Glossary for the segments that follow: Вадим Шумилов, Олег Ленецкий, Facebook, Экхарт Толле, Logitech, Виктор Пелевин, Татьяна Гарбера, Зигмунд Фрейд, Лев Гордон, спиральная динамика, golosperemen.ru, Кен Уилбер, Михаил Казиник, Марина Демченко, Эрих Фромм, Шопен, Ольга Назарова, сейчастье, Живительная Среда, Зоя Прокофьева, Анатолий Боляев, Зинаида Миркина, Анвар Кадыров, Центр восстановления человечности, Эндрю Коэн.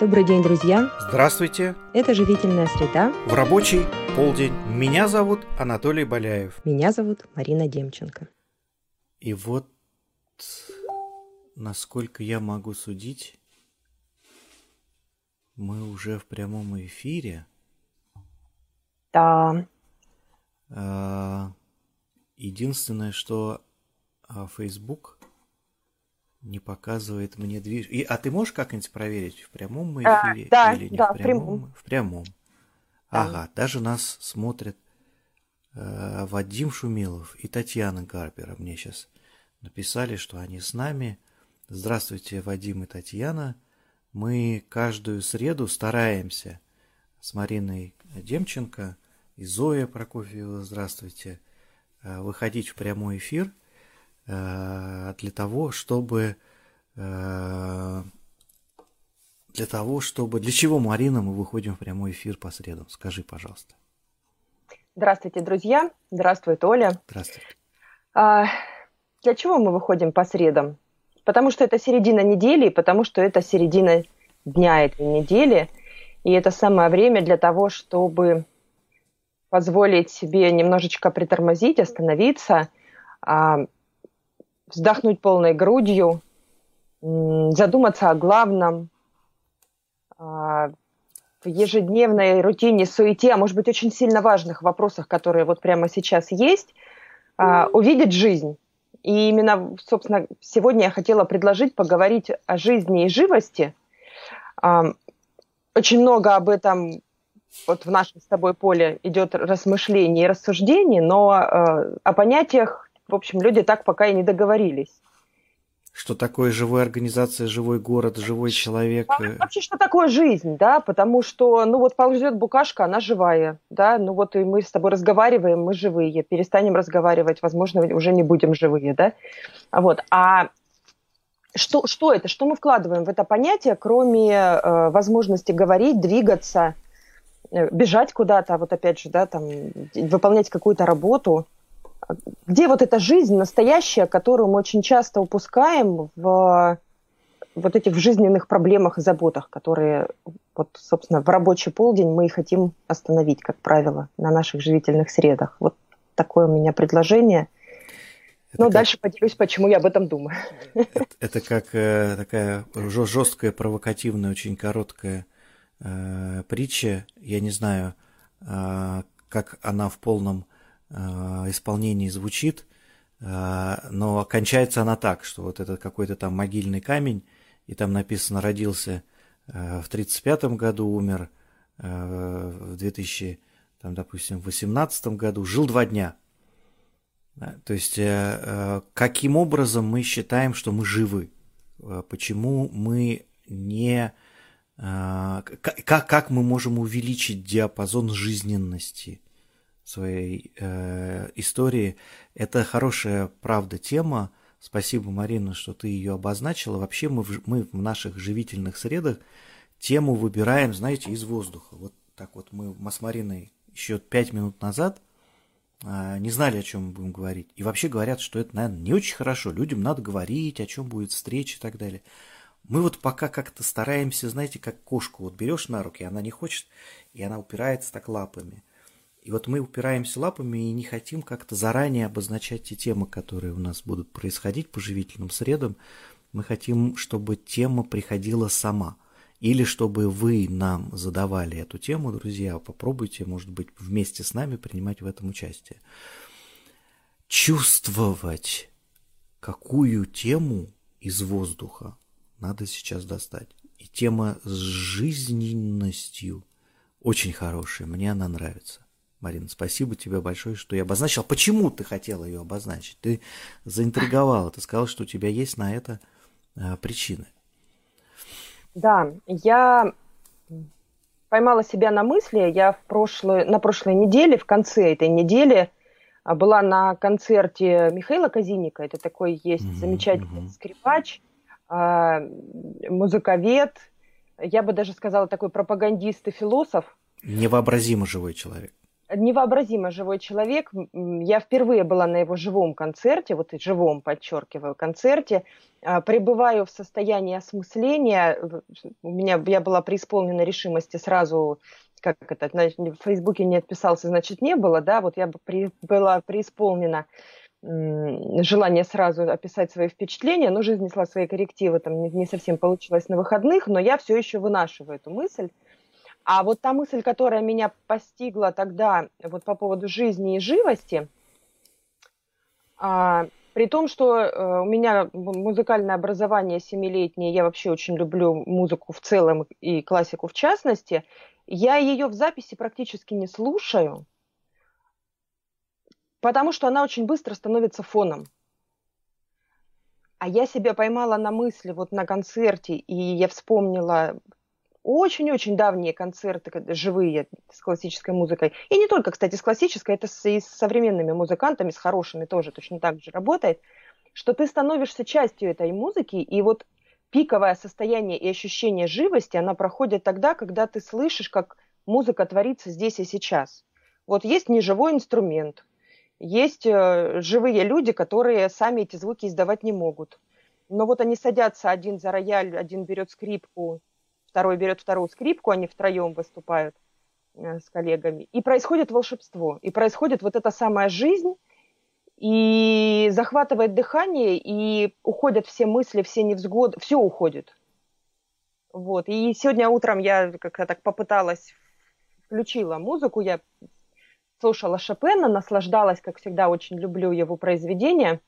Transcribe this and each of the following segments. Добрый день, друзья! Здравствуйте! Это «Живительная среда» в рабочий полдень. Меня зовут Анатолий Боляев. Меня зовут Марина Демченко. И вот, насколько я могу судить, мы уже в прямом эфире. Да. Единственное, что Facebook не показывает мне движение. А ты можешь как-нибудь проверить, в прямом мы эфире или не в прямом? В прямом. Ага, даже нас смотрят Вадим Шумилов и Татьяна Гарбера. Мне сейчас написали, что они с нами. Здравствуйте, Вадим и Татьяна. Мы каждую среду стараемся с Мариной Демченко и Зоей Прокофьевой, здравствуйте, выходить в прямой эфир для того, чтобы... Для чего, Марина, мы выходим в прямой эфир по средам? Скажи, пожалуйста. Здравствуйте, друзья. Здравствует Оля. Здравствуйте. Для чего мы выходим по средам? Потому что это середина недели, и потому что это середина дня этой недели. И это самое время для того, чтобы позволить себе немножечко притормозить, остановиться, вздохнуть полной грудью, задуматься о главном. В ежедневной рутине, суете, а может быть, очень сильно важных вопросах, которые вот прямо сейчас есть, увидеть жизнь. И именно, собственно, сегодня я хотела предложить поговорить о жизни и живости. Очень много об этом вот в нашем с тобой поле идет размышление и рассуждение, но о понятиях, в общем, люди так пока и не договорились. Что такое живая организация, живой город, живой человек? Вообще, что такое жизнь, да, потому что, ну вот ползет букашка, она живая, да, ну вот и мы с тобой разговариваем, мы живые, перестанем разговаривать, возможно, уже не будем живые, да, вот, а что это, что мы вкладываем в это понятие, кроме возможности говорить, двигаться, бежать куда-то, вот опять же, да, там, выполнять какую-то работу? Где вот эта жизнь настоящая, которую мы очень часто упускаем в вот этих жизненных проблемах и заботах, которые, вот, собственно, в рабочий полдень мы и хотим остановить, как правило, на наших живительных средах. Вот такое у меня предложение. Это дальше поделюсь, почему я об этом думаю. Это как такая жесткая, провокативная, очень короткая притча. Я не знаю, как она в полном исполнении звучит, но кончается она так, что вот этот какой-то там могильный камень, и там написано: родился в 1935 году, умер в 2018 году, жил 2 дня. То есть каким образом мы считаем, что мы живы? Почему мы не... Как мы можем увеличить диапазон жизненности своей истории? Это хорошая, правда, тема. Спасибо, Марина, что ты ее обозначила. Вообще мы в наших живительных средах тему выбираем, знаете, из воздуха. Вот так вот мы с Мариной еще 5 минут назад не знали, о чем мы будем говорить. И вообще говорят, что это, наверное, не очень хорошо. Людям надо говорить, о чем будет встреча и так далее. Мы вот пока как-то стараемся, знаете, как кошку. Вот берешь на руки, она не хочет, и она упирается так лапами. И вот мы упираемся лапами и не хотим как-то заранее обозначать те темы, которые у нас будут происходить по живительным средам. Мы хотим, чтобы тема приходила сама. Или чтобы вы нам задавали эту тему, друзья. Попробуйте, может быть, вместе с нами принимать в этом участие. Чувствовать, какую тему из воздуха надо сейчас достать. И тема с жизненностью очень хорошая. Мне она нравится. Марина, спасибо тебе большое, что я обозначил. Почему ты хотела ее обозначить? Ты заинтриговала, ты сказала, что у тебя есть на это причины. Да, я поймала себя на мысли. Я на прошлой неделе, в конце этой недели, была на концерте Михаила Казиника. Это такой есть замечательный скрипач, музыковед. Я бы даже сказала, такой пропагандист и философ. Невообразимо живой человек. невообразимо живой человек. Я впервые была на его живом концерте, вот живом, подчеркиваю, концерте. Пребываю в состоянии осмысления. Я была преисполнена решимости сразу, как это, в Фейсбуке не отписался, значит, не было, да, вот я была преисполнена желание сразу описать свои впечатления, но жизнь несла свои коррективы, там не совсем получилось на выходных, но я все еще вынашиваю эту мысль. А вот та мысль, которая меня постигла тогда вот по поводу жизни и живости, при том, что у меня музыкальное образование 7-летнее, я вообще очень люблю музыку в целом и классику в частности, я ее в записи практически не слушаю, потому что она очень быстро становится фоном. А я себя поймала на мысли вот на концерте, и я вспомнила очень-очень давние концерты живые с классической музыкой. И не только, кстати, с классической, это и с современными музыкантами, с хорошими тоже точно так же работает, что ты становишься частью этой музыки, и вот пиковое состояние и ощущение живости, она проходит тогда, когда ты слышишь, как музыка творится здесь и сейчас. Вот есть неживой инструмент, есть живые люди, которые сами эти звуки издавать не могут. Но вот они садятся, один за рояль, один берет скрипку, второй берет вторую скрипку, они втроем выступают с коллегами. И происходит волшебство, и происходит вот эта самая жизнь, и захватывает дыхание, и уходят все мысли, все невзгоды, все уходит. Вот. И сегодня утром я как-то так попыталась, включила музыку, я слушала Шопена, наслаждалась, как всегда, очень люблю его произведения.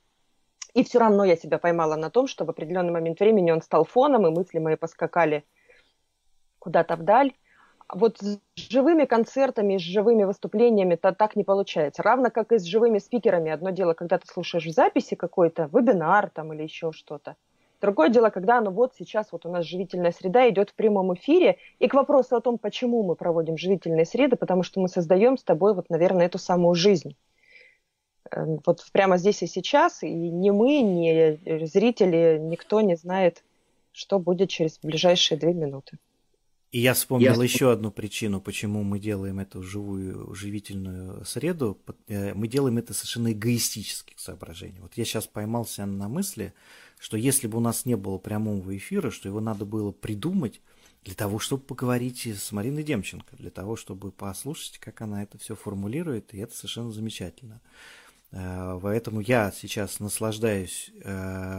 И все равно я себя поймала на том, что в определенный момент времени он стал фоном, и мысли мои поскакали куда-то вдаль. Вот с живыми концертами, с живыми выступлениями-то так не получается. Равно как и с живыми спикерами. Одно дело, когда ты слушаешь в записи какой-то вебинар там или еще что-то. Другое дело, когда ну вот сейчас вот у нас «Живительная среда» идет в прямом эфире. И к вопросу о том, почему мы проводим «Живительные среды», потому что мы создаем с тобой, вот, наверное, эту самую жизнь. Вот прямо здесь и сейчас. И ни мы, ни зрители, никто не знает, что будет через ближайшие 2 минуты. И я вспомнил еще одну причину, почему мы делаем эту живую, живительную среду. Мы делаем это совершенно эгоистических соображений. Вот я сейчас поймался на мысли, что если бы у нас не было прямого эфира, что его надо было придумать для того, чтобы поговорить с Мариной Демченко, для того, чтобы послушать, как она это все формулирует, и это совершенно замечательно. Поэтому я сейчас наслаждаюсь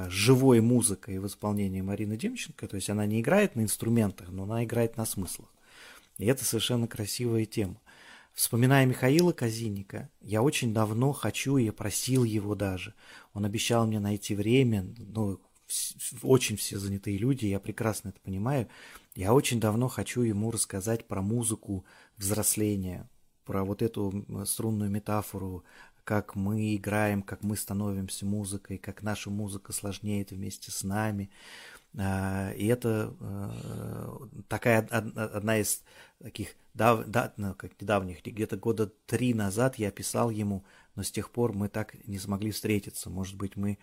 живой музыкой в исполнении Марины Демченко, то есть она не играет на инструментах, но она играет на смыслах, и это совершенно красивая тема. Вспоминая Михаила Казиника, я очень давно хочу, я просил его даже, он обещал мне найти время, ну, очень все занятые люди, я прекрасно это понимаю, я очень давно хочу ему рассказать про музыку взросления, про вот эту струнную метафору, как мы играем, как мы становимся музыкой, как наша музыка сложнеет вместе с нами. И это такая одна из таких недавних, где-то года 3 назад я писал ему, но с тех пор мы так не смогли встретиться. Может быть, мы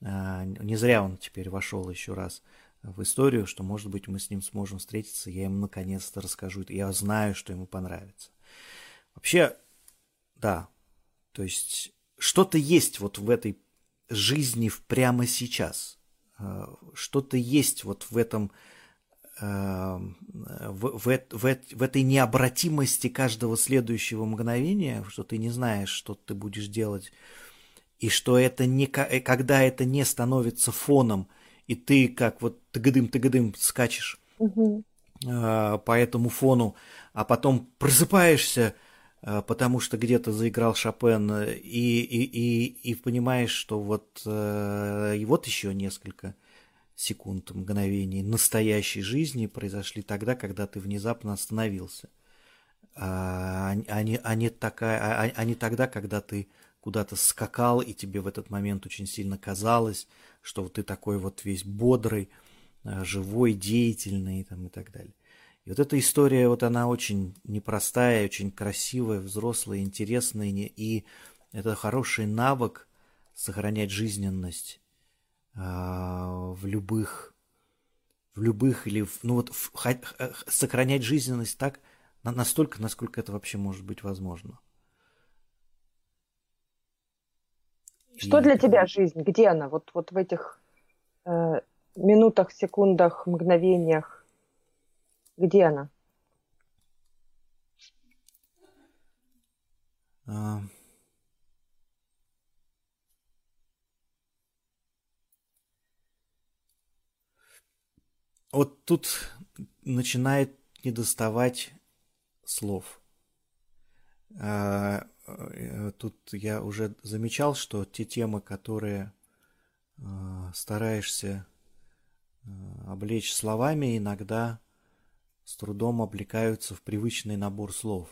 не зря он теперь вошел еще раз в историю, что, может быть, мы с ним сможем встретиться, я ему наконец-то расскажу, я знаю, что ему понравится. Вообще, да, то есть что-то есть вот в этой жизни прямо сейчас. Что-то есть вот в этом, в этой необратимости каждого следующего мгновения, что ты не знаешь, что ты будешь делать, и что это не, когда это не становится фоном, и ты как вот тыгадым-тыгадым скачешь по этому фону, а потом просыпаешься, потому что где-то заиграл Шопен, и понимаешь, что вот, и вот еще несколько секунд, мгновений настоящей жизни произошли тогда, когда ты внезапно остановился, а не тогда, когда ты куда-то скакал, и тебе в этот момент очень сильно казалось, что ты такой вот весь бодрый, живой, деятельный там, и так далее. И вот эта история, вот она очень непростая, очень красивая, взрослая, интересная, и это хороший навык сохранять жизненность в любых или, ну вот, сохранять жизненность так, настолько, насколько это вообще может быть возможно. Что для тебя жизнь? Где она? Вот в этих минутах, секундах, мгновениях. Где она? Вот тут начинает недоставать слов. Тут я уже замечал, что те темы, которые стараешься облечь словами, иногда с трудом облекаются в привычный набор слов.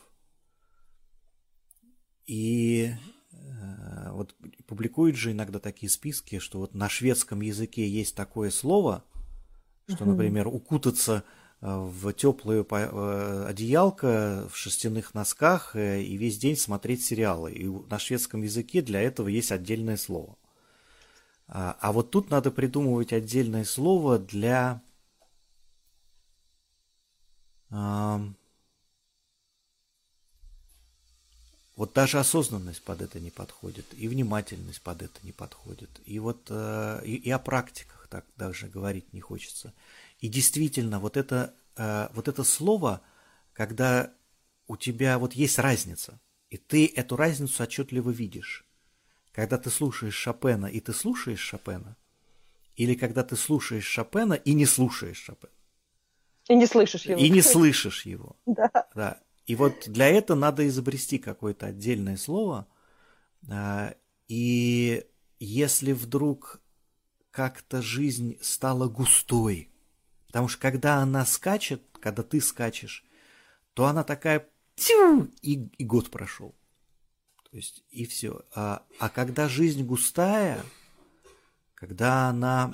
И вот публикуют же иногда такие списки, что вот на шведском языке есть такое слово, что, например, укутаться в теплую одеялко, в шерстяных носках и весь день смотреть сериалы. И на шведском языке для этого есть отдельное слово. А вот тут надо придумывать отдельное слово для вот даже осознанность под это не подходит, и внимательность под это не подходит. И вот и о практиках так даже говорить не хочется. И действительно, вот это слово, когда у тебя вот есть разница, и ты эту разницу отчетливо видишь. Когда ты слушаешь Шопена, и ты слушаешь Шопена, или когда ты слушаешь Шопена и не слушаешь Шопена. И не слышишь его. И не слышишь его. Да. И вот для этого надо изобрести какое-то отдельное слово. И если вдруг как-то жизнь стала густой, потому что когда она скачет, когда ты скачешь, то она такая и год прошел. То есть и все. А когда жизнь густая, когда она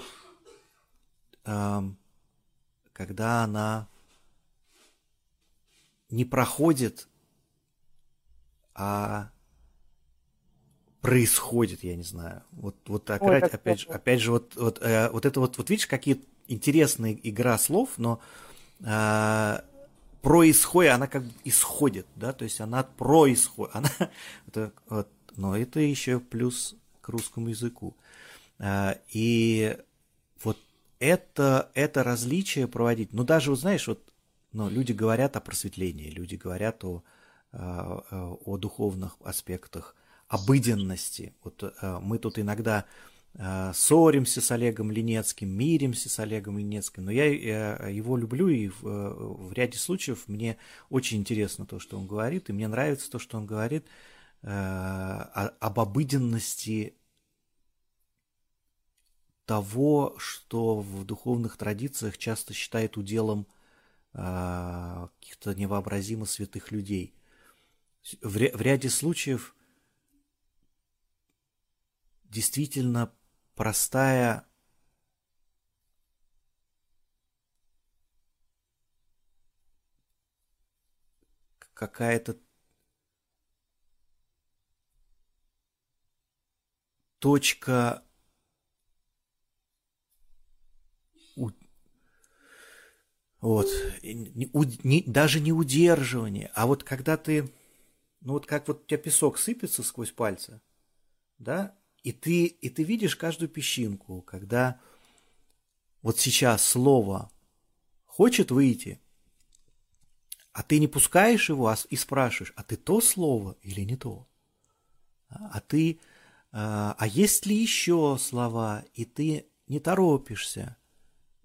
не проходит, а происходит, я не знаю. Вот видишь, какие интересные игра слов, но происходит, она как бы исходит, да, то есть она происходит, она, но это еще плюс к русскому языку. И вот это различие проводить, но даже, вот знаешь, люди говорят о просветлении, люди говорят о духовных аспектах, обыденности. Вот мы тут иногда ссоримся с Олегом Ленецким, миримся с Олегом Ленецким, но я его люблю, и в ряде случаев мне очень интересно то, что он говорит, и мне нравится то, что он говорит об обыденности того, что в духовных традициях часто считают уделом каких-то невообразимо святых людей. В ряде случаев действительно простая какая-то точка даже не удерживание, а вот когда ты, у тебя песок сыпется сквозь пальцы, да, и ты видишь каждую песчинку, когда вот сейчас слово хочет выйти, а ты не пускаешь его и спрашиваешь, а ты то слово или не то? А есть ли еще слова, и ты не торопишься?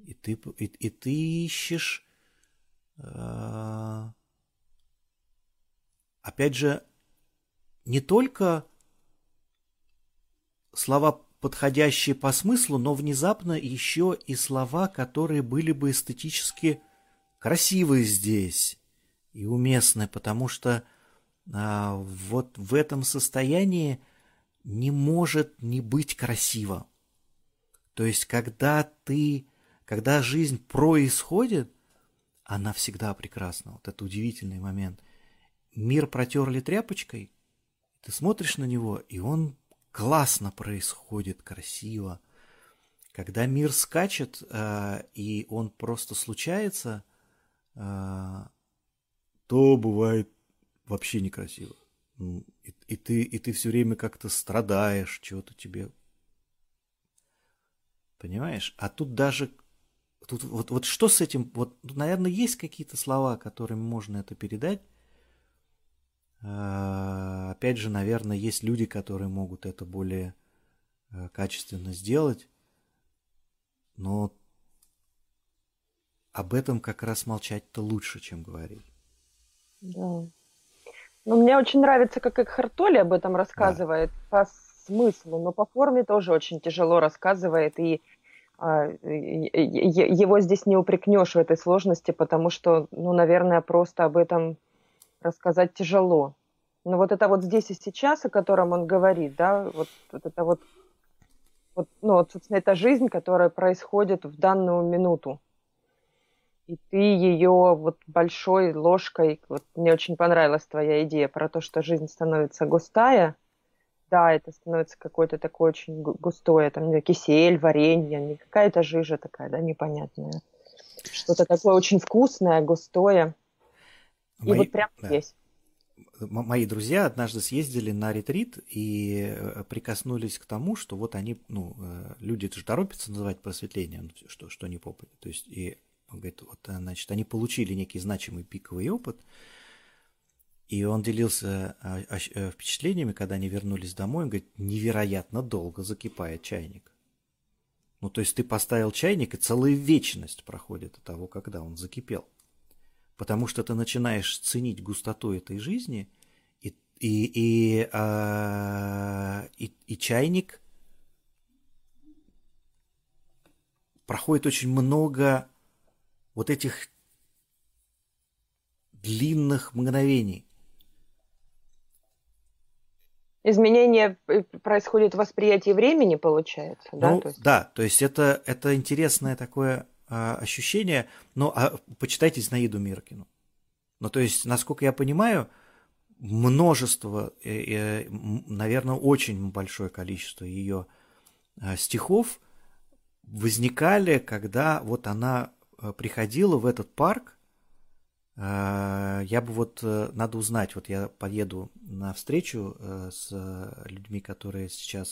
И ты ищешь, опять же, не только слова, подходящие по смыслу, но внезапно еще и слова, которые были бы эстетически красивы здесь и уместны, потому что вот в этом состоянии не может не быть красиво. То есть, когда жизнь происходит, она всегда прекрасна. Вот это удивительный момент. Мир протерли тряпочкой, ты смотришь на него, и он классно происходит, красиво. Когда мир скачет, и он просто случается, то бывает вообще некрасиво. И ты все время как-то страдаешь, чего-то тебе. Понимаешь? А тут даже... Тут вот что с этим... Вот, наверное, есть какие-то слова, которыми можно это передать. Опять же, наверное, есть люди, которые могут это более качественно сделать. Но об этом как раз молчать-то лучше, чем говорить. Да. Ну, мне очень нравится, как Экхарт Толле об этом рассказывает, да, по смыслу, но по форме тоже очень тяжело рассказывает, и его здесь не упрекнешь в этой сложности, потому что, ну, наверное, просто об этом рассказать тяжело. Но вот это вот здесь и сейчас, о котором он говорит, да, собственно, это жизнь, которая происходит в данную минуту. И ты ее вот большой ложкой... Вот мне очень понравилась твоя идея про то, что жизнь становится густая. Да, это становится какое-то такое очень густое, там кисель, варенье, не какая-то жижа такая, да, непонятная. Что-то такое очень вкусное, густое. И вот прямо здесь. Мои друзья однажды съездили на ретрит и прикоснулись к тому, что вот они, ну, люди же торопятся называть просветлением, что не попадет. То есть и... Он говорит, вот, значит, они получили некий значимый пиковый опыт, и он делился впечатлениями, когда они вернулись домой, он говорит, невероятно долго закипает чайник. Ну, то есть ты поставил чайник, и целая вечность проходит от того, когда он закипел. Потому что ты начинаешь ценить густоту этой жизни, и чайник проходит очень много... вот этих длинных мгновений. Изменение происходит в восприятии времени, получается, да? Ну, да, то есть это интересное такое ощущение. Ну, почитайте Зинаиду Миркину. Ну, то есть, насколько я понимаю, множество, наверное, очень большое количество ее стихов возникали, когда вот она... приходила в этот парк, я бы вот, надо узнать, вот я поеду на встречу с людьми, которые сейчас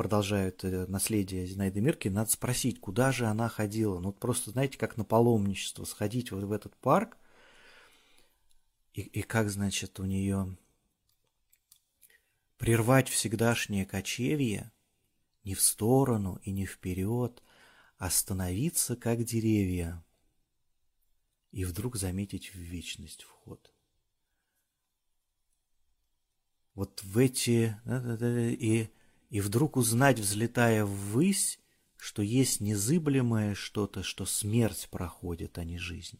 продолжают наследие Зинаиды Миркиной, надо спросить, куда же она ходила. Ну, просто, знаете, как на паломничество, сходить вот в этот парк, и как, значит, у нее прервать всегдашнее кочевье не в сторону и не вперед, остановиться, как деревья, и вдруг заметить в вечность вход. Вот в эти... И вдруг узнать, взлетая ввысь, что есть незыблемое что-то, что смерть проходит, а не жизнь.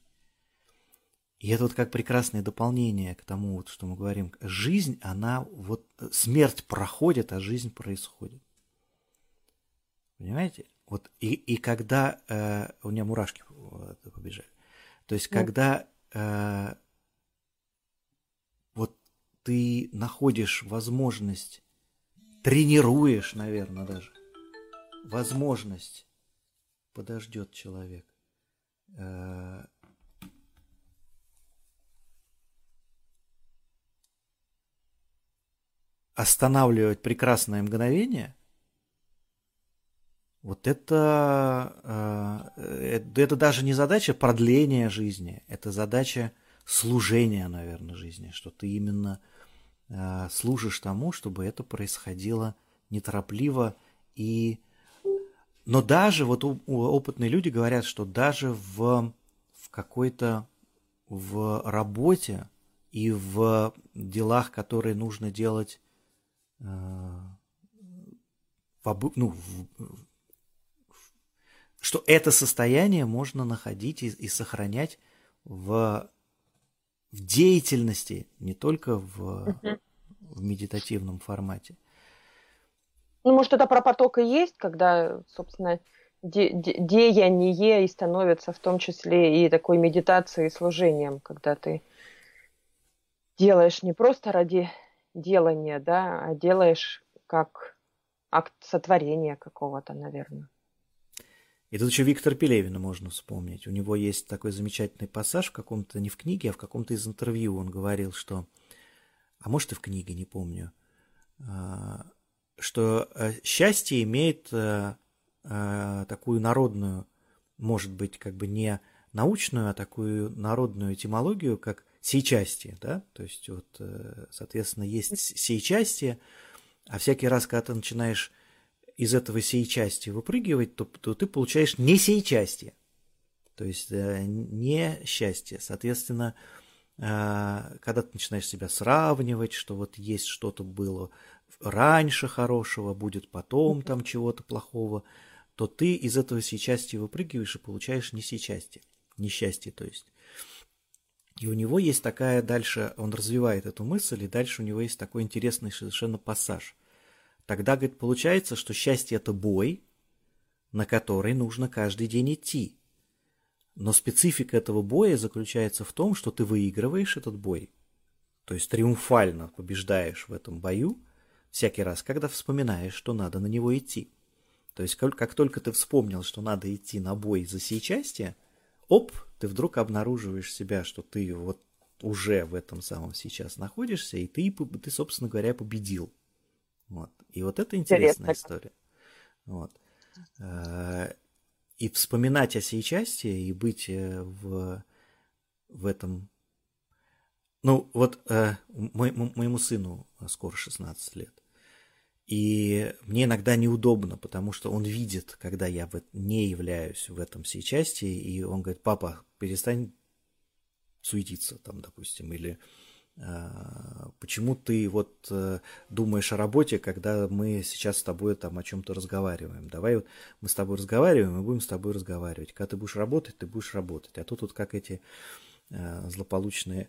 И это вот как прекрасное дополнение к тому, вот, что мы говорим. Жизнь, она... вот смерть проходит, а жизнь происходит. Понимаете? Вот, и когда у меня мурашки побежали, то есть когда вот ты находишь возможность, тренируешь, наверное, даже, возможность, подождет человек, останавливать прекрасное мгновение. Вот это даже не задача продления жизни, это задача служения, наверное, жизни, что ты именно служишь тому, чтобы это происходило неторопливо. И... Но даже вот опытные люди говорят, что даже в какой-то в работе и в делах, которые нужно делать что это состояние можно находить и сохранять в деятельности, не только в медитативном формате. Ну, может, это про поток и есть, когда, собственно, деяние и становится в том числе и такой медитацией, и служением, когда ты делаешь не просто ради делания, да, а делаешь как акт сотворения какого-то, наверное. И тут еще Виктора Пелевина можно вспомнить. У него есть такой замечательный пассаж в каком-то, не в книге, а в каком-то из интервью он говорил, что а может и в книге, не помню, что счастье имеет такую народную, может быть, как бы не научную, а такую народную этимологию, как сейчастие, да, то есть вот, соответственно, есть сейчастие, а всякий раз, когда ты начинаешь из этого сейчастия выпрыгивать, то ты получаешь не сейчастие, то есть не счастье. Соответственно, когда ты начинаешь себя сравнивать, что вот есть что-то было раньше хорошего, будет потом там чего-то плохого, то ты из этого сейчастия выпрыгиваешь и получаешь не сейчастие, несчастье, то есть. И у него есть такая дальше, он развивает эту мысль, и дальше у него есть такой интересный совершенно пассаж. Тогда, говорит, получается, что счастье – это бой, на который нужно каждый день идти. Но специфика этого боя заключается в том, что ты выигрываешь этот бой, то есть триумфально побеждаешь в этом бою всякий раз, когда вспоминаешь, что надо на него идти. То есть как только ты вспомнил, что надо идти на бой за сейчастие, оп, ты вдруг обнаруживаешь себя, что ты вот уже в этом самом сейчас находишься, и ты собственно говоря, победил. Вот. И вот это интересная история. Вот. И вспоминать о сейчастии и быть в этом... Ну, вот моему сыну скоро 16 лет. И мне иногда неудобно, потому что он видит, когда я не являюсь в этом сейчастии, и он говорит: папа, перестань суетиться там, допустим, или... Почему ты вот думаешь о работе, когда мы сейчас с тобой там о чем-то разговариваем? Давай вот мы с тобой разговариваем и будем с тобой разговаривать. Когда ты будешь работать, а тут вот как эти злополучные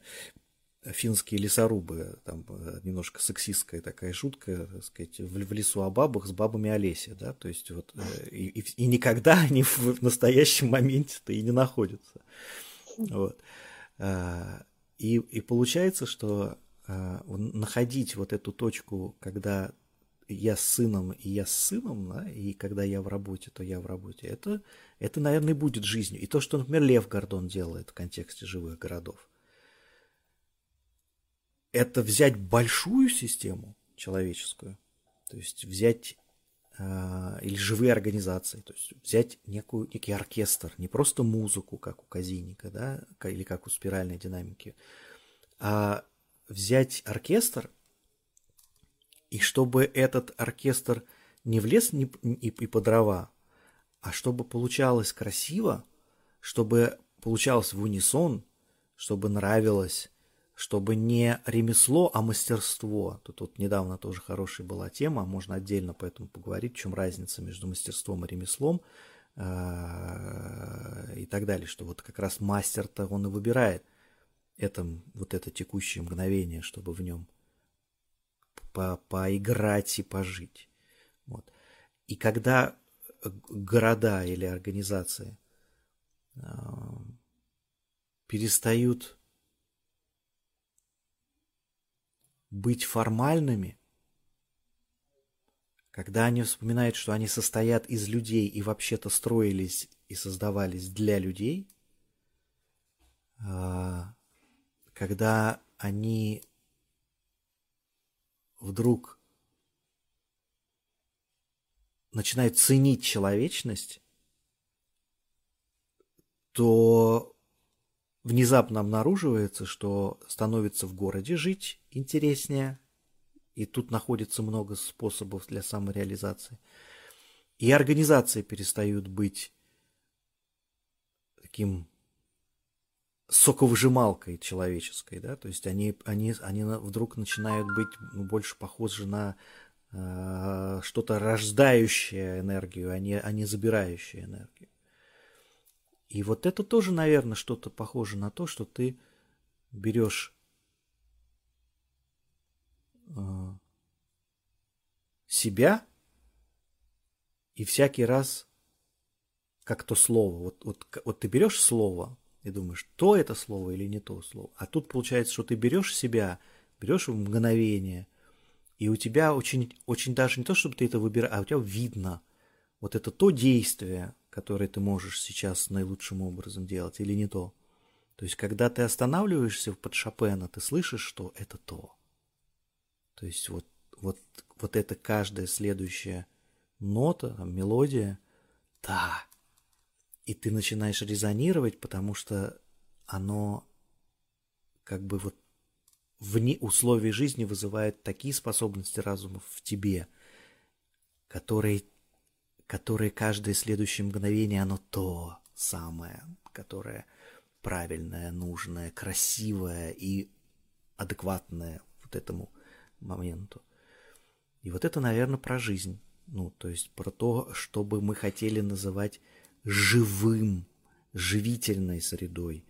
финские лесорубы, там немножко сексистская такая шутка, так сказать, в лесу о бабах с бабами о лесе, да, то есть вот и никогда они в настоящем моменте-то и не находятся, вот. И получается, что находить вот эту точку, когда я с сыном, да, и когда я в работе, то я в работе, это, наверное, будет жизнью. И то, что, например, Лев Гордон делает в контексте живых городов, это взять большую систему человеческую, то есть взять, или живые организации, то есть взять некий оркестр, не просто музыку, как у Казиника, да, или как у спиральной динамики, а взять оркестр, и чтобы этот оркестр не влез и по дрова, а чтобы получалось красиво, чтобы получалось в унисон, чтобы нравилось, чтобы не ремесло, а мастерство. Тут вот недавно тоже хорошая была тема, можно отдельно поэтому поговорить, в чем разница между мастерством и ремеслом и так далее, что вот как раз мастер-то он и выбирает вот это текущее мгновение, чтобы в нем поиграть и пожить. Вот. И когда города или организации перестают быть формальными, когда они вспоминают, что они состоят из людей и вообще-то строились и создавались для людей, когда они вдруг начинают ценить человечность, то внезапно обнаруживается, что становится в городе жить интереснее, и тут находится много способов для самореализации. И организации перестают быть таким соковыжималкой человеческой, да, то есть они вдруг начинают быть больше похожи на что-то рождающее энергию, а не забирающее энергию. И вот это тоже, наверное, что-то похоже на то, что ты берешь себя и всякий раз как то слово. Вот ты берешь слово и думаешь, то это слово или не то слово. А тут получается, что ты берешь себя, берешь в мгновение, и у тебя очень, очень даже не то, чтобы ты это выбираешь, а у тебя видно. Вот это то действие, которые ты можешь сейчас наилучшим образом делать, или не то. То есть, когда ты останавливаешься под Шопена, ты слышишь, что это то. То есть вот это каждая следующая нота, мелодия, да. И ты начинаешь резонировать, потому что оно как бы вот вне условий жизни вызывает такие способности разума в тебе, которые каждое следующее мгновение оно то самое, которое правильное, нужное, красивое и адекватное вот этому моменту. И вот это, наверное, про жизнь. Ну, то есть про то, что бы мы хотели называть живым, живительной средой,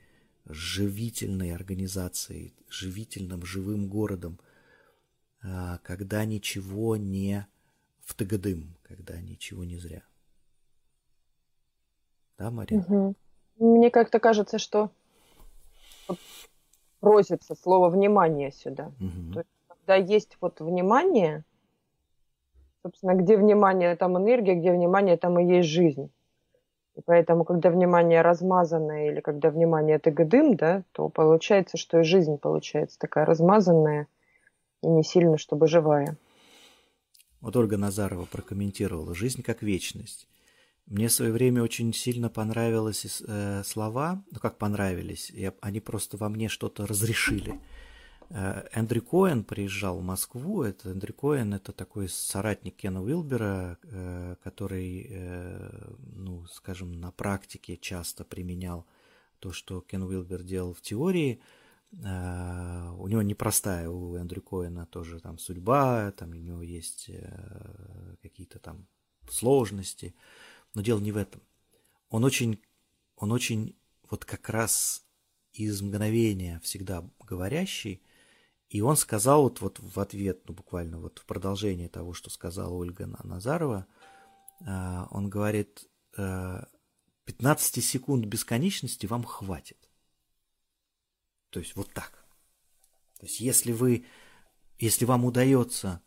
живительной организацией, живительным, живым городом, когда ничего не втыгодым, когда ничего не зря. Да, Марина? Угу. Мне как-то кажется, что просится слово «внимание» сюда. Угу. То есть, когда есть вот внимание, собственно, где внимание, там энергия, где внимание, там и есть жизнь. И поэтому, когда внимание размазанное или когда внимание тыгодым, да, то получается, что и жизнь получается такая размазанная и не сильно, чтобы живая. Вот Ольга Назарова прокомментировала «Жизнь как вечность». Мне в свое время очень сильно понравились слова, ну как понравились, они просто во мне что-то разрешили. Эндрю Коэн приезжал в Москву. Эндрю Коэн – это такой соратник Кена Уилбера, который, ну, скажем, на практике часто применял то, что Кен Уилбер делал в теории. У него непростая, у Эндрю Коэна тоже там судьба, там у него есть какие-то там сложности. Но дело не в этом. Он очень вот как раз из мгновения всегда говорящий, и он сказал вот в ответ, ну буквально вот в продолжение того, что сказала Ольга Назарова, он говорит, 15 секунд бесконечности вам хватит. То есть вот так. То есть если вам удается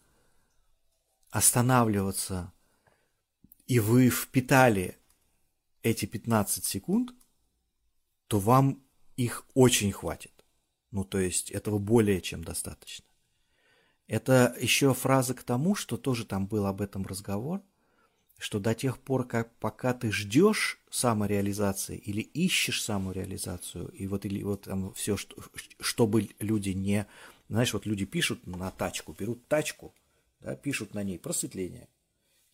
останавливаться, и вы впитали эти 15 секунд, то вам их очень хватит. Ну, то есть этого более чем достаточно. Это еще фраза к тому, что тоже там был об этом разговор, что до тех пор, пока ты ждешь самореализации или ищешь самореализацию, или вот там все, чтобы люди не... Знаешь, вот люди пишут на тачку, берут тачку, да, пишут на ней просветление.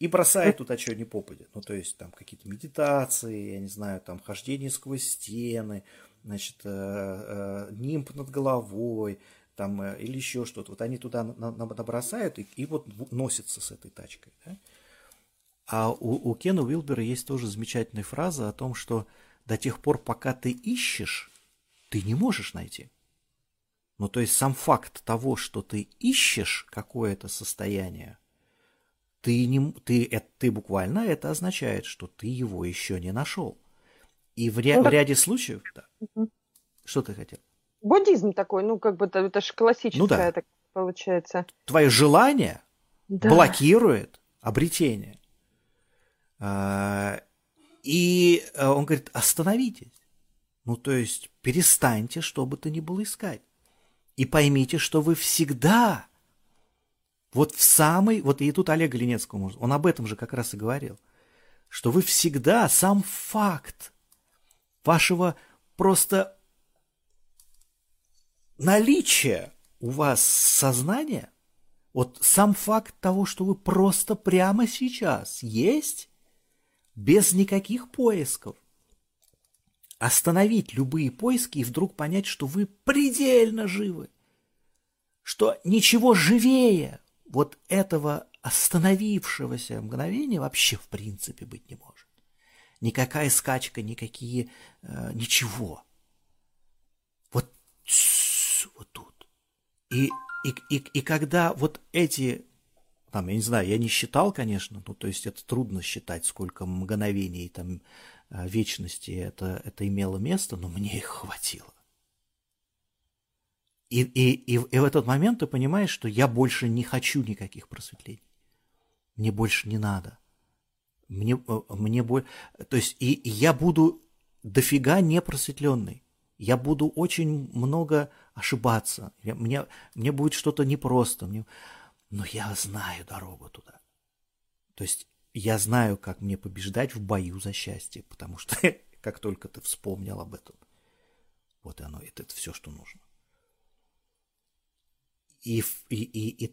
И бросает туда, чего не попадет. Ну, то есть, там какие-то медитации, я не знаю, там хождение сквозь стены, значит, нимб над головой, там, или еще что-то. Вот они туда набросают и вот носятся с этой тачкой. Да? А у Кена Уилбера есть тоже замечательная фраза о том, что до тех пор, пока ты ищешь, ты не можешь найти. Ну, то есть, сам факт того, что ты ищешь какое-то состояние, ты буквально это означает, что ты его еще не нашел. И в ряде случаев... Да. Угу. Что ты хотел? Буддизм такой, ну как бы это же классическая, ну, да. Так получается. Твое желание, да, блокирует обретение. И он говорит, остановитесь. Ну то есть перестаньте, что бы то ни было, искать. И поймите, что вы всегда... Вот и тут Олега Ленецкого можно, он об этом же как раз и говорил, что вы всегда, сам факт вашего просто наличия у вас сознания, вот сам факт того, что вы просто прямо сейчас есть, без никаких поисков, остановить любые поиски и вдруг понять, что вы предельно живы, что ничего живее вот этого остановившегося мгновения вообще в принципе быть не может. Никакая скачка, ничего. Вот, вот тут. И когда вот эти, там, я не знаю, я не считал, конечно, ну, то есть это трудно считать, сколько мгновений там вечности это имело место, но мне их хватило. И в этот момент ты понимаешь, что я больше не хочу никаких просветлений. Мне больше не надо. Мне больше... То есть и я буду дофига непросветленный. Я буду очень много ошибаться. Мне будет что-то непросто. но я знаю дорогу туда. То есть я знаю, как мне побеждать в бою за счастье, потому что как только ты вспомнил об этом, вот оно, это все, что нужно. И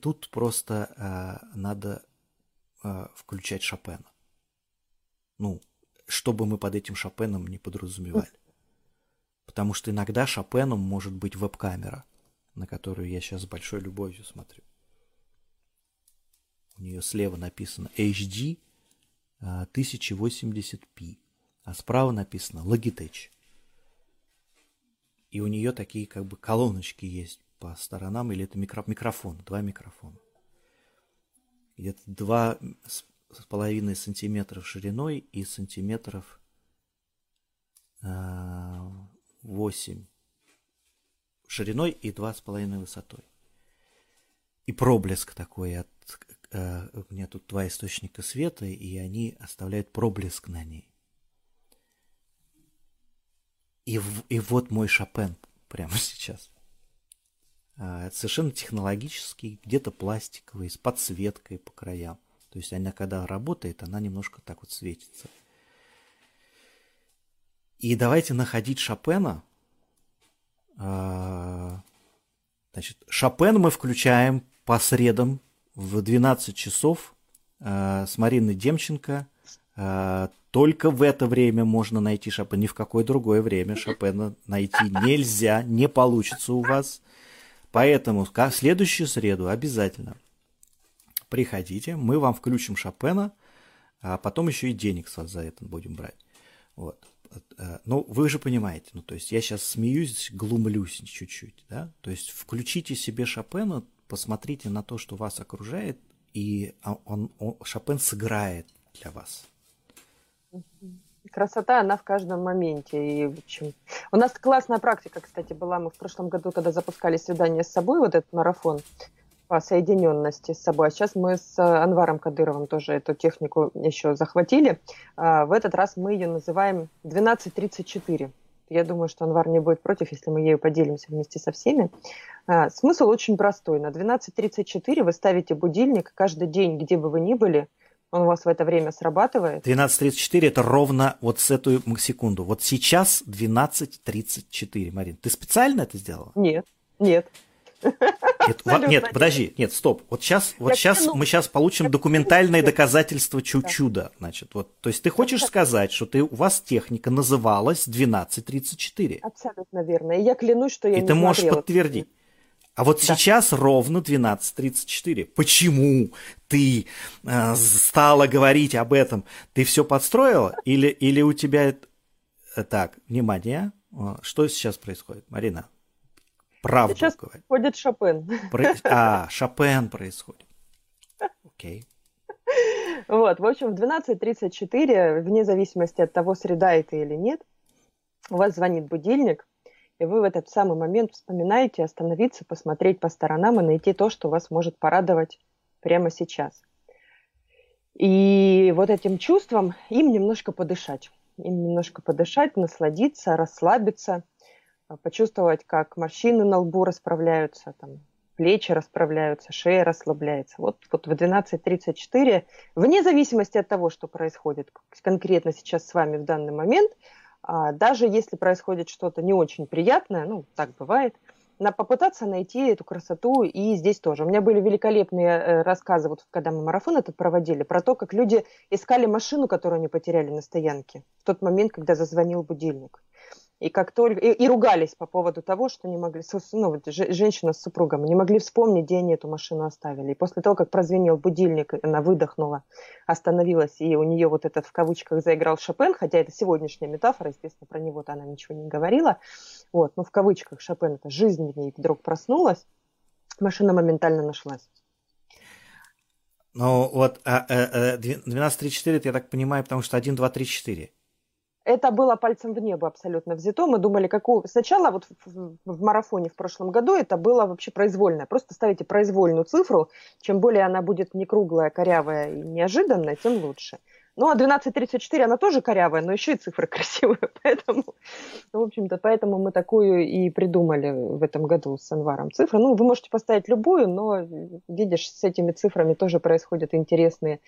тут просто надо включать Шопена. Ну, что бы мы под этим Шопеном не подразумевали. Потому что иногда Шопеном может быть веб-камера, на которую я сейчас с большой любовью смотрю. У нее слева написано HD 1080p, а справа написано Logitech. И у нее такие как бы колоночки есть по сторонам, или это микрофон, два микрофона. Где-то 2,5 сантиметра шириной и сантиметров 8 шириной и 2,5 высотой. И проблеск такой от... У меня тут два источника света, и они оставляют проблеск на ней. И вот мой Шопен прямо сейчас. Совершенно технологический, где-то пластиковый, с подсветкой по краям. То есть она, когда работает, она немножко так вот светится. И давайте находить Шопена. Значит, Шопен мы включаем по средам в 12 часов с Мариной Демченко. Только в это время можно найти Шопена. Ни в какое другое время Шопена найти нельзя, не получится у вас. Поэтому в следующую среду обязательно приходите, мы вам включим Шопена, а потом еще и денег с вас за это будем брать. Вот. Ну, вы же понимаете, ну, то есть я сейчас смеюсь, глумлюсь чуть-чуть, да? То есть включите себе Шопена, посмотрите на то, что вас окружает, и Шопен сыграет для вас. Красота, она в каждом моменте. И, в общем, у нас классная практика, кстати, была. Мы в прошлом году, когда запускали свидание с собой, вот этот марафон по соединенности с собой. А сейчас мы с Анваром Кадыровым тоже эту технику еще захватили. В этот раз мы ее называем 12:34. Я думаю, что Анвар не будет против, если мы ею поделимся вместе со всеми. Смысл очень простой. На 12:34 вы ставите будильник каждый день, где бы вы ни были. Он у вас в это время срабатывает. 12:34 – это ровно вот с эту секунду. Вот сейчас 12:34, Марин. Ты специально это сделала? Нет. Нет, подожди, нет, стоп. Вот сейчас мы сейчас получим документальное доказательство чуда. Значит, вот, то есть ты хочешь сказать, что у вас техника называлась 12:34? Абсолютно верно. И я клянусь, что я не смотрела. И ты можешь подтвердить. А вот сейчас ровно 12:34. Почему ты стала говорить об этом? Ты все подстроила? Или у тебя... Так, внимание. Что сейчас происходит, Марина? Правду сейчас говорит. Происходит Шопен. Шопен происходит. Окей. Вот, в общем, в 12:34, вне зависимости от того, среда это или нет, у вас звонит будильник, и вы в этот самый момент вспоминаете остановиться, посмотреть по сторонам и найти то, что вас может порадовать прямо сейчас. И вот этим чувством им немножко подышать, насладиться, расслабиться, почувствовать, как морщины на лбу расправляются, там, плечи расправляются, шея расслабляется. Вот в 12:34, вне зависимости от того, что происходит конкретно сейчас с вами в данный момент, даже если происходит что-то не очень приятное, ну, так бывает, попытаться найти эту красоту и здесь тоже. У меня были великолепные рассказы, вот когда мы марафон этот проводили, про то, как люди искали машину, которую они потеряли на стоянке в тот момент, когда зазвонил будильник. И как только и ругались по поводу того, что не могли, женщина с супругом, не могли вспомнить, где они эту машину оставили. И после того, как прозвенел будильник, она выдохнула, остановилась, и у нее вот этот в кавычках заиграл Шопен, хотя это сегодняшняя метафора, естественно, про него-то она ничего не говорила. Вот, но в кавычках Шопен, это жизнь в ней вдруг проснулась, машина моментально нашлась. Ну вот 12:34, я так понимаю, потому что 1, 2, 3, 4. Это было пальцем в небо абсолютно взято. Мы думали, сначала вот в марафоне в прошлом году это было вообще произвольное. Просто ставите произвольную цифру. Чем более она будет не круглая, корявая и неожиданная, тем лучше. Ну, а 12:34, она тоже корявая, но еще и цифры красивые. Поэтому, в общем-то, поэтому мы такую и придумали в этом году с Анваром цифру. Ну, вы можете поставить любую, но, видишь, с этими цифрами тоже происходят интересные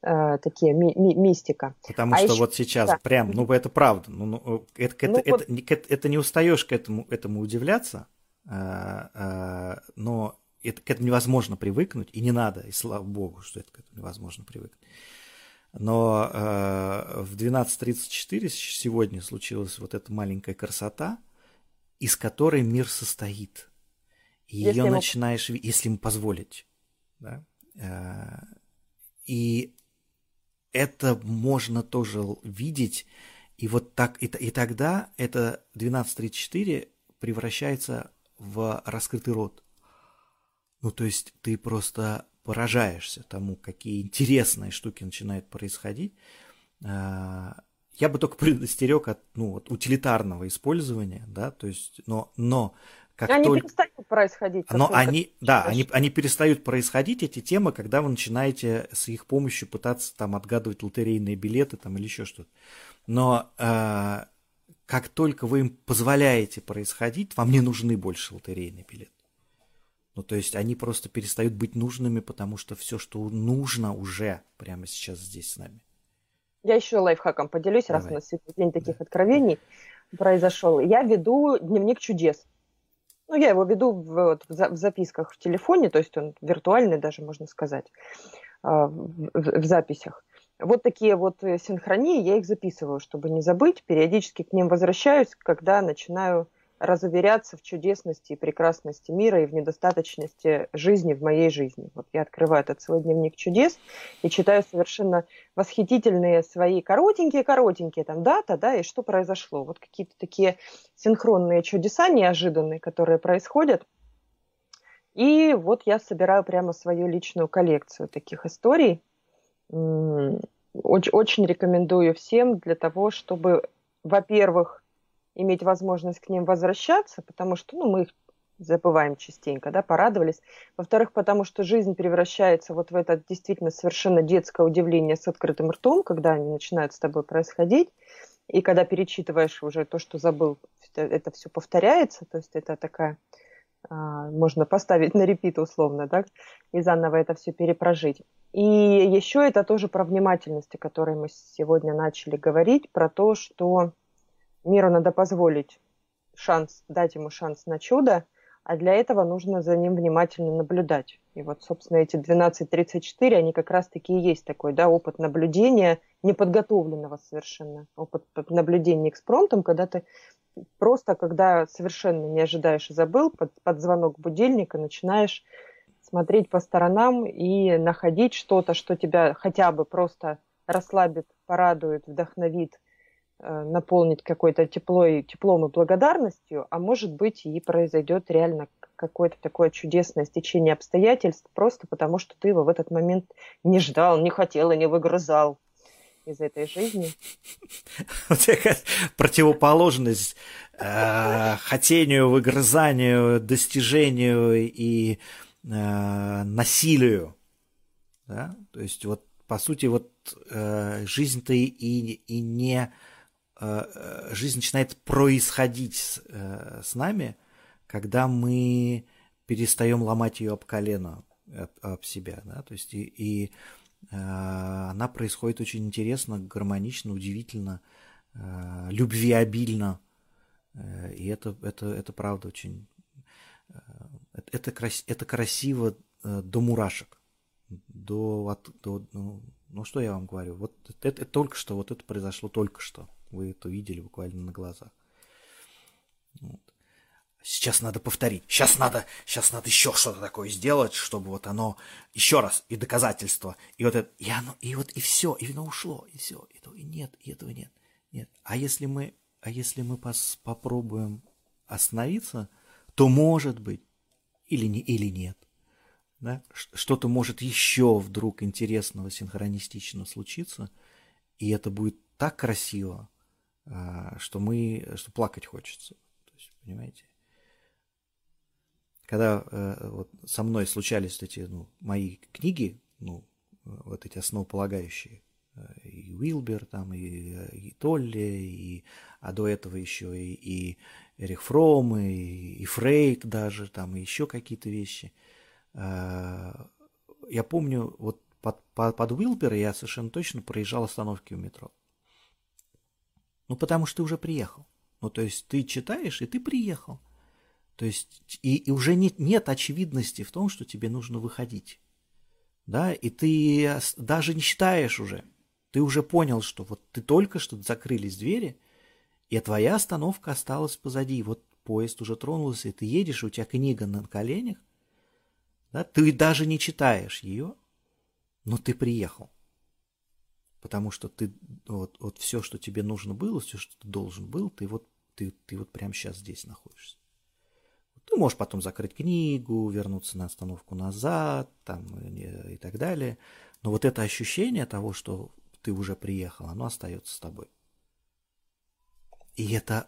такие мистика. Потому что еще... вот сейчас да. Прям, ну, это правда. Ну, это не устаешь к этому удивляться, но к этому невозможно привыкнуть, и не надо, и слава богу, что это к этому невозможно привыкнуть. Но в 12:34 сегодня случилась вот эта маленькая красота, из которой мир состоит. И ее начинаешь, если ему позволить. Да? И это можно тоже видеть. И вот так, и тогда это 12:34 превращается в раскрытый рот. Ну, то есть ты просто... поражаешься тому, какие интересные штуки начинают происходить. Я бы только предостерег от утилитарного использования, да, то есть, но как они только... перестают происходить. Но они перестают происходить, эти темы, когда вы начинаете с их помощью пытаться там отгадывать лотерейные билеты там, или еще что-то. Но как только вы им позволяете происходить, вам не нужны больше лотерейные билеты. Ну, то есть они просто перестают быть нужными, потому что все, что нужно, уже прямо сейчас здесь с нами. Я еще лайфхаком поделюсь, раз у нас сегодня день таких откровений произошел. Я веду дневник чудес. Ну, я его веду в записках в телефоне, то есть он виртуальный даже, можно сказать, в записях. Вот такие вот синхронии я их записываю, чтобы не забыть. Периодически к ним возвращаюсь, когда начинаю... разуверяться в чудесности и прекрасности мира и в недостаточности жизни в моей жизни. Вот я открываю этот свой дневник чудес и читаю совершенно восхитительные свои коротенькие там дата, да, и что произошло. Вот какие-то такие синхронные чудеса неожиданные, которые происходят. И вот я собираю прямо свою личную коллекцию таких историй. Очень рекомендую всем для того, чтобы, во-первых, иметь возможность к ним возвращаться, потому что мы их забываем частенько, да, порадовались. Во-вторых, потому что жизнь превращается вот в это действительно совершенно детское удивление с открытым ртом, когда они начинают с тобой происходить, и когда перечитываешь уже то, что забыл, это все повторяется, то есть это такая, можно поставить на репит условно, да, и заново это все перепрожить. И еще это тоже про внимательность, о которой мы сегодня начали говорить, про то, что миру надо позволить шанс, дать ему шанс на чудо, а для этого нужно за ним внимательно наблюдать. И вот, собственно, эти 12:34, они как раз-таки и есть такой, да, опыт наблюдения, неподготовленного совершенно, опыт наблюдения экспромтом, когда ты просто, когда совершенно не ожидаешь и забыл, под звонок будильника начинаешь смотреть по сторонам и находить что-то, что тебя хотя бы просто расслабит, порадует, вдохновит, наполнить какое-то теплом и благодарностью, а может быть и произойдет реально какое-то такое чудесное стечение обстоятельств, просто потому что ты его в этот момент не ждал, не хотел и не выгрызал из этой жизни. У тебя противоположность хотению, выгрызанию, достижению и насилию. Да? То есть вот по сути вот жизнь-то и не... жизнь начинает происходить с нами, когда мы перестаем ломать ее об колено, об себя. Да? То есть и она происходит очень интересно, гармонично, удивительно, любвеобильно. И это правда очень... Это красиво до мурашек. Ну, что я вам говорю? Вот это только что, вот это произошло только что. Вы это видели буквально на глазах. Вот. Сейчас надо повторить. Сейчас надо еще что-то такое сделать, чтобы вот оно еще раз, и доказательство, и вот это, и оно, и вот, и все, и оно ушло, и все, и этого нет. А если мы попробуем остановиться, то может быть, или нет. Да? Что-то может еще вдруг интересного, синхронистичного случиться, и это будет так красиво, что плакать хочется. То есть, понимаете? Когда вот со мной случались эти мои книги, вот эти основополагающие и Уилбер, там, и Толле, и, а до этого еще и Эрих Фромм, и Фрейд даже, там, и еще какие-то вещи. Я помню, вот под Уилбера я совершенно точно проезжал остановки в метро. Ну, потому что ты уже приехал. Ну, то есть ты читаешь, и ты приехал. То есть и уже нет очевидности в том, что тебе нужно выходить. Да, и ты даже не считаешь уже. Ты уже понял, что вот ты только что закрылись двери, и твоя остановка осталась позади. И вот поезд уже тронулся, и ты едешь, и у тебя книга на коленях. Да, ты даже не читаешь ее, но ты приехал. Потому что ты вот все, что тебе нужно было, все, что ты должен был, ты вот прямо сейчас здесь находишься. Ты можешь потом закрыть книгу, вернуться на остановку назад, там, и так далее. Но вот это ощущение того, что ты уже приехал, оно остается с тобой. И это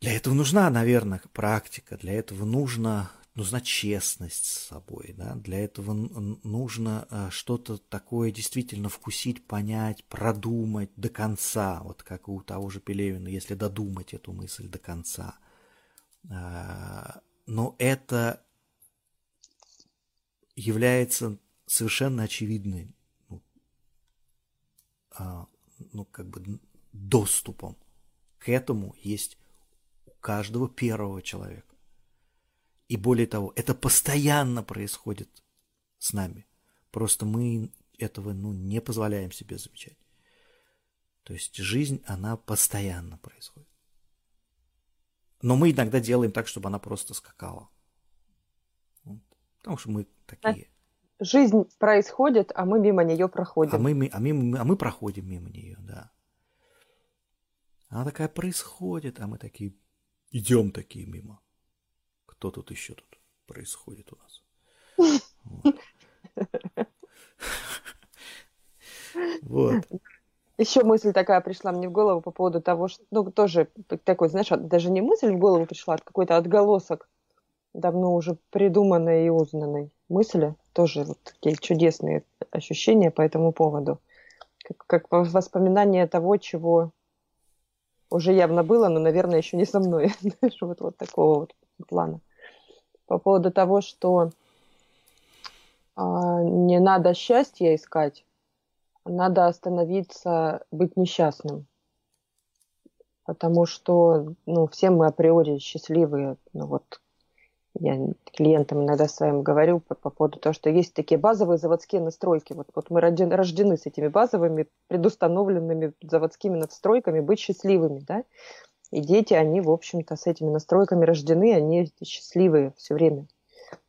для этого нужна, наверное, практика, для этого нужна честность с собой, да? Для этого нужно что-то такое действительно вкусить, понять, продумать до конца, вот как у того же Пелевина, если додумать эту мысль до конца. Но это является совершенно очевидным, ну, как бы доступом. К этому есть у каждого первого человека. И более того, это постоянно происходит с нами. Просто мы этого, не позволяем себе замечать. То есть жизнь, она постоянно происходит. Но мы иногда делаем так, чтобы она просто скакала. Вот. Потому что мы такие. Жизнь происходит, а мы мимо нее проходим. А мы проходим мимо нее, да. Она такая происходит, а мы такие идем такие мимо. Кто тут еще тут происходит у нас? Вот. Еще мысль такая пришла мне в голову по поводу того, что, ну, тоже такой, знаешь, даже не мысль в голову пришла, а какой-то отголосок давно уже придуманной и узнанной мысли. Тоже вот такие чудесные ощущения по этому поводу. Как воспоминание того, чего уже явно было, но, наверное, еще не со мной. Знаешь, вот такого вот плана. По поводу того, что не надо счастья искать, надо остановиться быть несчастным. Потому что, ну, все мы априори счастливые. Ну, вот я клиентам иногда своим говорю по поводу того, что есть такие базовые заводские настройки. Вот мы рождены с этими базовыми, предустановленными заводскими настройками быть счастливыми, да? И дети, они, в общем-то, с этими настройками рождены, они счастливые все время.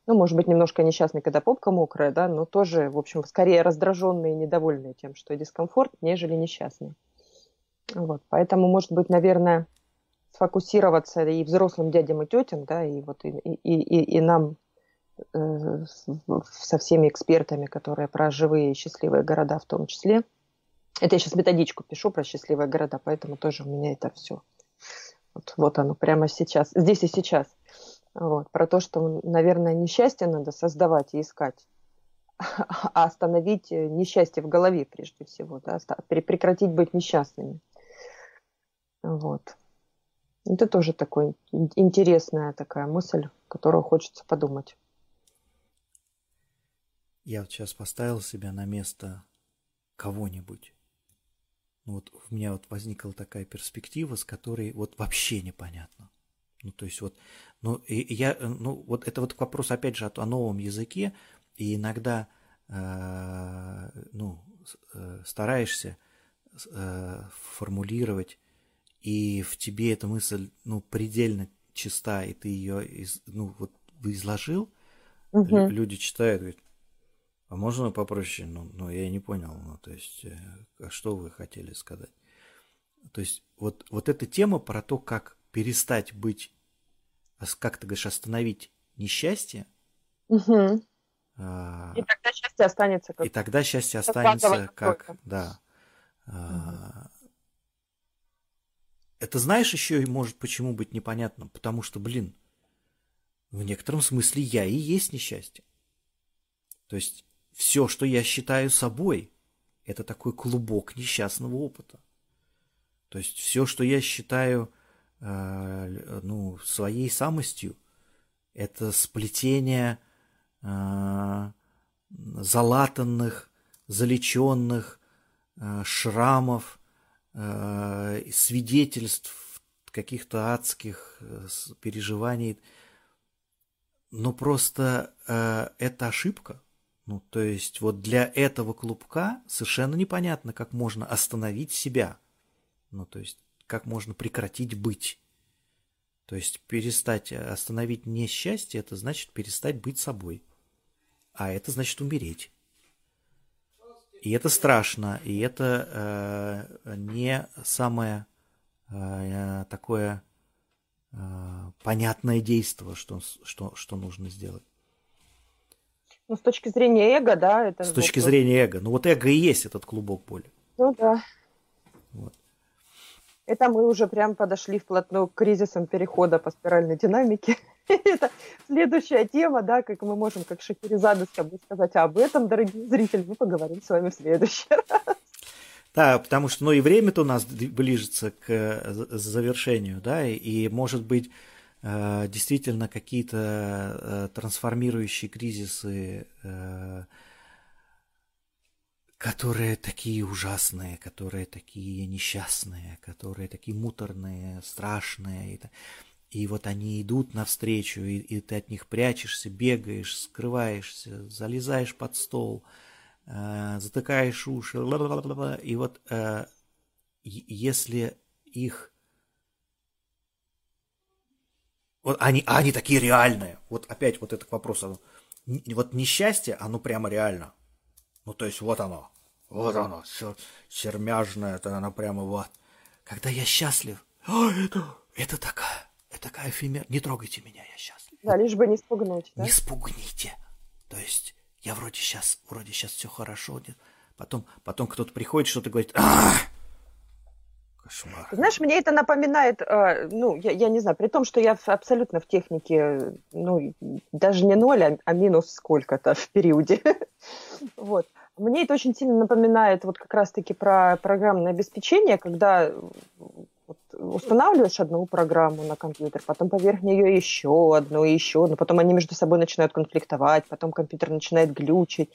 Ну, может быть, немножко несчастные, когда попка мокрая, да, но тоже, в общем, скорее раздраженные и недовольные тем, что дискомфорт, нежели несчастные. Вот, поэтому, может быть, наверное, сфокусироваться и взрослым дядям и тетям, да, и вот и нам со всеми экспертами, которые про живые и счастливые города в том числе. Это я сейчас методичку пишу про счастливые города, поэтому тоже у меня это все. Вот оно прямо сейчас, здесь и сейчас. Вот. Про то, что, наверное, несчастье надо создавать и искать, а остановить несчастье в голове прежде всего, да? Прекратить быть несчастными. Вот. Это тоже такая интересная такая мысль, которую хочется подумать. Я вот сейчас поставил себя на место кого-нибудь. Вот у меня вот возникла такая перспектива, с которой вот вообще непонятно. Ну, то есть вот, ну, и я, ну, вот это вот вопрос, опять же, о новом языке, и иногда, стараешься формулировать, и в тебе эта мысль, ну, предельно чиста, и ты ее, изложил, люди читают, говорят, а можно попроще? Ну, я не понял, то есть, что вы хотели сказать? То есть, вот эта тема про то, как перестать быть, как ты говоришь, остановить несчастье. Угу. И тогда счастье останется как... да. Угу. Это, знаешь, еще и может почему быть непонятным, потому что, блин, в некотором смысле я и есть несчастье. То есть, все, что я считаю собой, это такой клубок несчастного опыта. То есть все, что я считаю своей самостью, это сплетение залатанных, залеченных шрамов, свидетельств каких-то адских переживаний. Но просто это ошибка. Ну, то есть вот для этого клубка совершенно непонятно, как можно остановить себя. Ну, то есть как можно прекратить быть. То есть перестать, остановить несчастье, это значит перестать быть собой. А это значит умереть. И это страшно, и это не самое такое понятное действие, что нужно сделать. Ну, с точки зрения эго, да? Это с точки зрения эго. Ну, вот эго и есть этот клубок боли. Ну, да. Вот. Это мы уже прям подошли вплотную к кризисам перехода по спиральной динамике. Это следующая тема, да, как мы можем, как Шахерезада, с тобой сказать об этом, дорогие зрители, мы поговорим с вами в следующий раз. Да, потому что, ну, и время-то у нас ближется к завершению, да, и, может быть, действительно какие-то трансформирующие кризисы, которые такие ужасные, которые такие несчастные, которые такие муторные, страшные. И вот они идут навстречу, и ты от них прячешься, бегаешь, скрываешься, залезаешь под стол, затыкаешь уши. И вот если их... Вот они такие реальные. Вот опять вот это к вопросу. Вот несчастье, оно прямо реально. Ну, то есть, вот оно, сермяжное, это оно прямо вот. Когда я счастлив, это такая эфемер, не трогайте меня, я счастлив. Да, лишь бы не спугнуть, да? Не спугните. То есть, я вроде сейчас все хорошо, нет? Потом кто-то приходит, что-то говорит, кошмар. Знаешь, мне это напоминает, я не знаю, при том, что я абсолютно в технике, даже не ноль, а минус сколько-то в периоде. Вот. Мне это очень сильно напоминает вот как раз-таки про программное обеспечение, когда вот устанавливаешь одну программу на компьютер, потом поверх нее еще одну и еще одну, потом они между собой начинают конфликтовать, потом компьютер начинает глючить,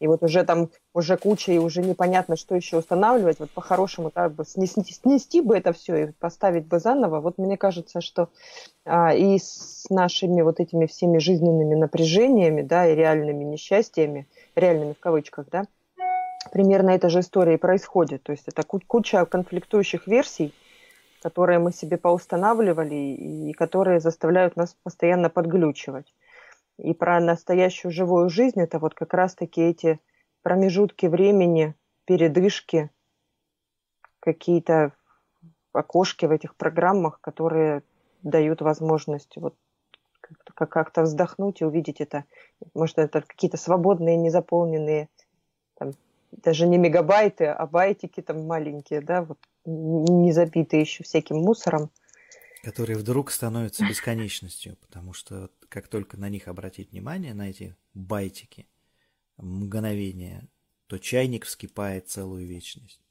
и вот уже там уже куча, и уже непонятно, что еще устанавливать. Вот по-хорошему да, снести бы это все и поставить бы заново. Вот мне кажется, что и с нашими вот этими всеми жизненными напряжениями, да, и реальными несчастьями, реальными в кавычках, да, примерно эта же история и происходит. То есть это куча конфликтующих версий, которые мы себе поустанавливали и которые заставляют нас постоянно подглючивать. И про настоящую живую жизнь это вот как раз-таки эти промежутки времени, передышки, какие-то окошки в этих программах, которые дают возможность вот как-то вздохнуть и увидеть это. Может, это какие-то свободные, незаполненные, там, даже не мегабайты, а байтики там маленькие, да, вот не забитые еще всяким мусором. Которые вдруг становятся бесконечностью, потому что как только на них обратить внимание, на эти байтики, мгновение, то чайник вскипает целую вечность,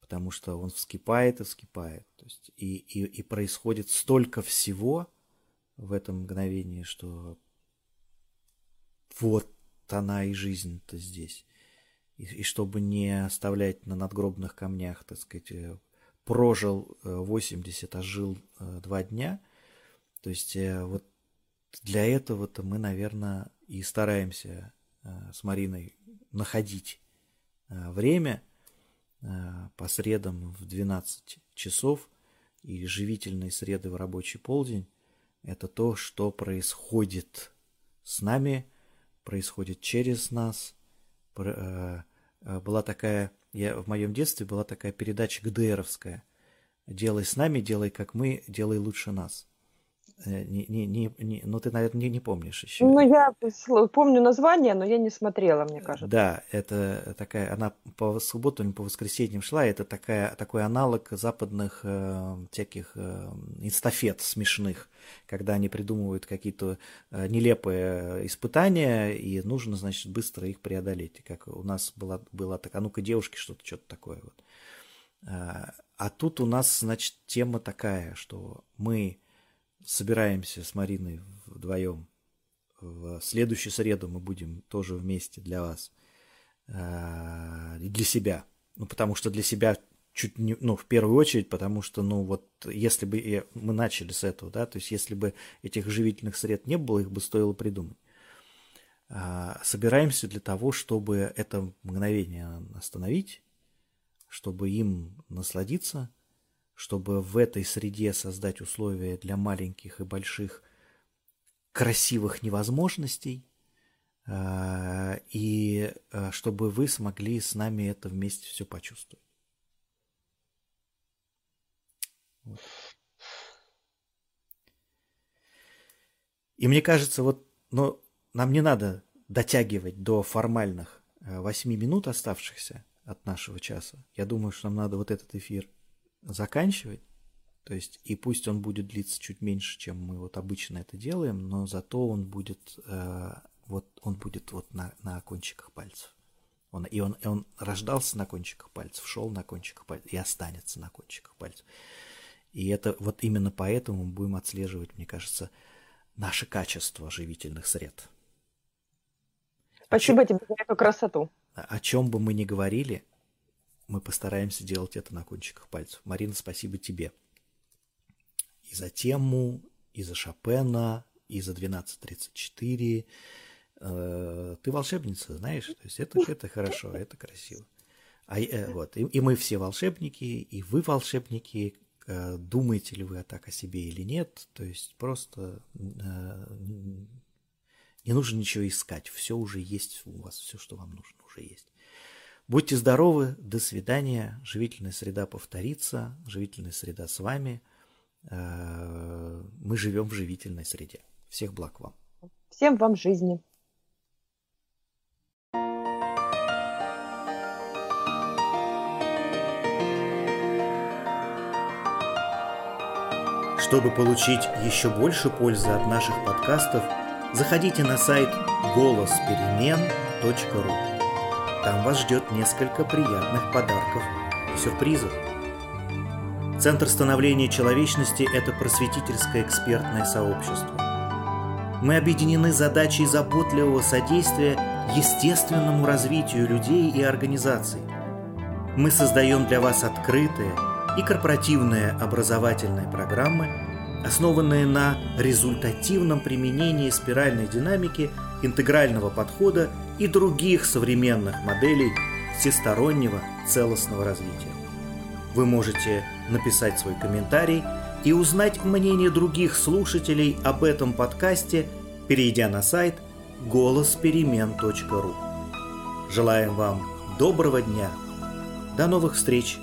потому что он вскипает и вскипает. То есть и происходит столько всего в этом мгновении, что вот она и жизнь-то здесь. И чтобы не оставлять на надгробных камнях, так сказать, прожил 80, а жил 2 дня. То есть вот для этого-то мы, наверное, и стараемся с Мариной находить время по средам в 12 часов и живительные среды в рабочий полдень. Это то, что происходит с нами, происходит через нас. Была такая, в моем детстве была такая передача ГДРовская. «Делай с нами, делай как мы, делай лучше нас». Ну, ты, наверное, не помнишь еще. Ну, я помню название, но я не смотрела, мне кажется. Да, это такая, она по субботам, по воскресеньям шла, это такой аналог западных всяких эстафет смешных, когда они придумывают какие-то нелепые испытания, и нужно, значит, быстро их преодолеть. Как у нас была такая, ну-ка, девушки, что-то такое вот. А тут у нас, значит, тема такая, что мы собираемся с Мариной вдвоем. В следующую среду мы будем тоже вместе для вас. И для себя. Ну, потому что для себя чуть не... Ну, в первую очередь, потому что, ну, вот, если бы мы начали с этого, да, то есть, если бы этих живительных сред не было, их бы стоило придумать. Собираемся для того, чтобы это мгновение остановить, чтобы им насладиться, чтобы в этой среде создать условия для маленьких и больших красивых невозможностей, и чтобы вы смогли с нами это вместе все почувствовать. И мне кажется, вот, ну, нам не надо дотягивать до формальных 8 минут оставшихся от нашего часа. Я думаю, что нам надо вот этот эфир заканчивать, то есть, и пусть он будет длиться чуть меньше, чем мы вот обычно это делаем, но зато он будет вот на кончиках пальцев. Он рождался на кончиках пальцев, шел на кончиках пальцев и останется на кончиках пальцев. И это вот именно поэтому мы будем отслеживать, мне кажется, наше качество живительных сред. Спасибо тебе за эту красоту. О чем бы мы ни говорили, мы постараемся делать это на кончиках пальцев. Марина, спасибо тебе. И за тему, и за Шопена, и за 12:34. Ты волшебница, знаешь? То есть это хорошо, это красиво. И мы все волшебники, и вы волшебники. Думаете ли вы так о себе или нет? То есть просто не нужно ничего искать. Все уже есть у вас, все, что вам нужно, уже есть. Будьте здоровы, до свидания. Живительная среда повторится. Живительная среда с вами. Мы живем в живительной среде. Всех благ вам. Всем вам жизни. Чтобы получить еще больше пользы от наших подкастов, заходите на сайт golosperemen.ru. Там вас ждет несколько приятных подарков и сюрпризов. Центр восстановления человечности – это просветительское экспертное сообщество. Мы объединены задачей заботливого содействия естественному развитию людей и организаций. Мы создаем для вас открытые и корпоративные образовательные программы, основанные на результативном применении спиральной динамики, интегрального подхода и других современных моделей всестороннего целостного развития. Вы можете написать свой комментарий и узнать мнение других слушателей об этом подкасте, перейдя на сайт golosperemen.ru. Желаем вам доброго дня. До новых встреч!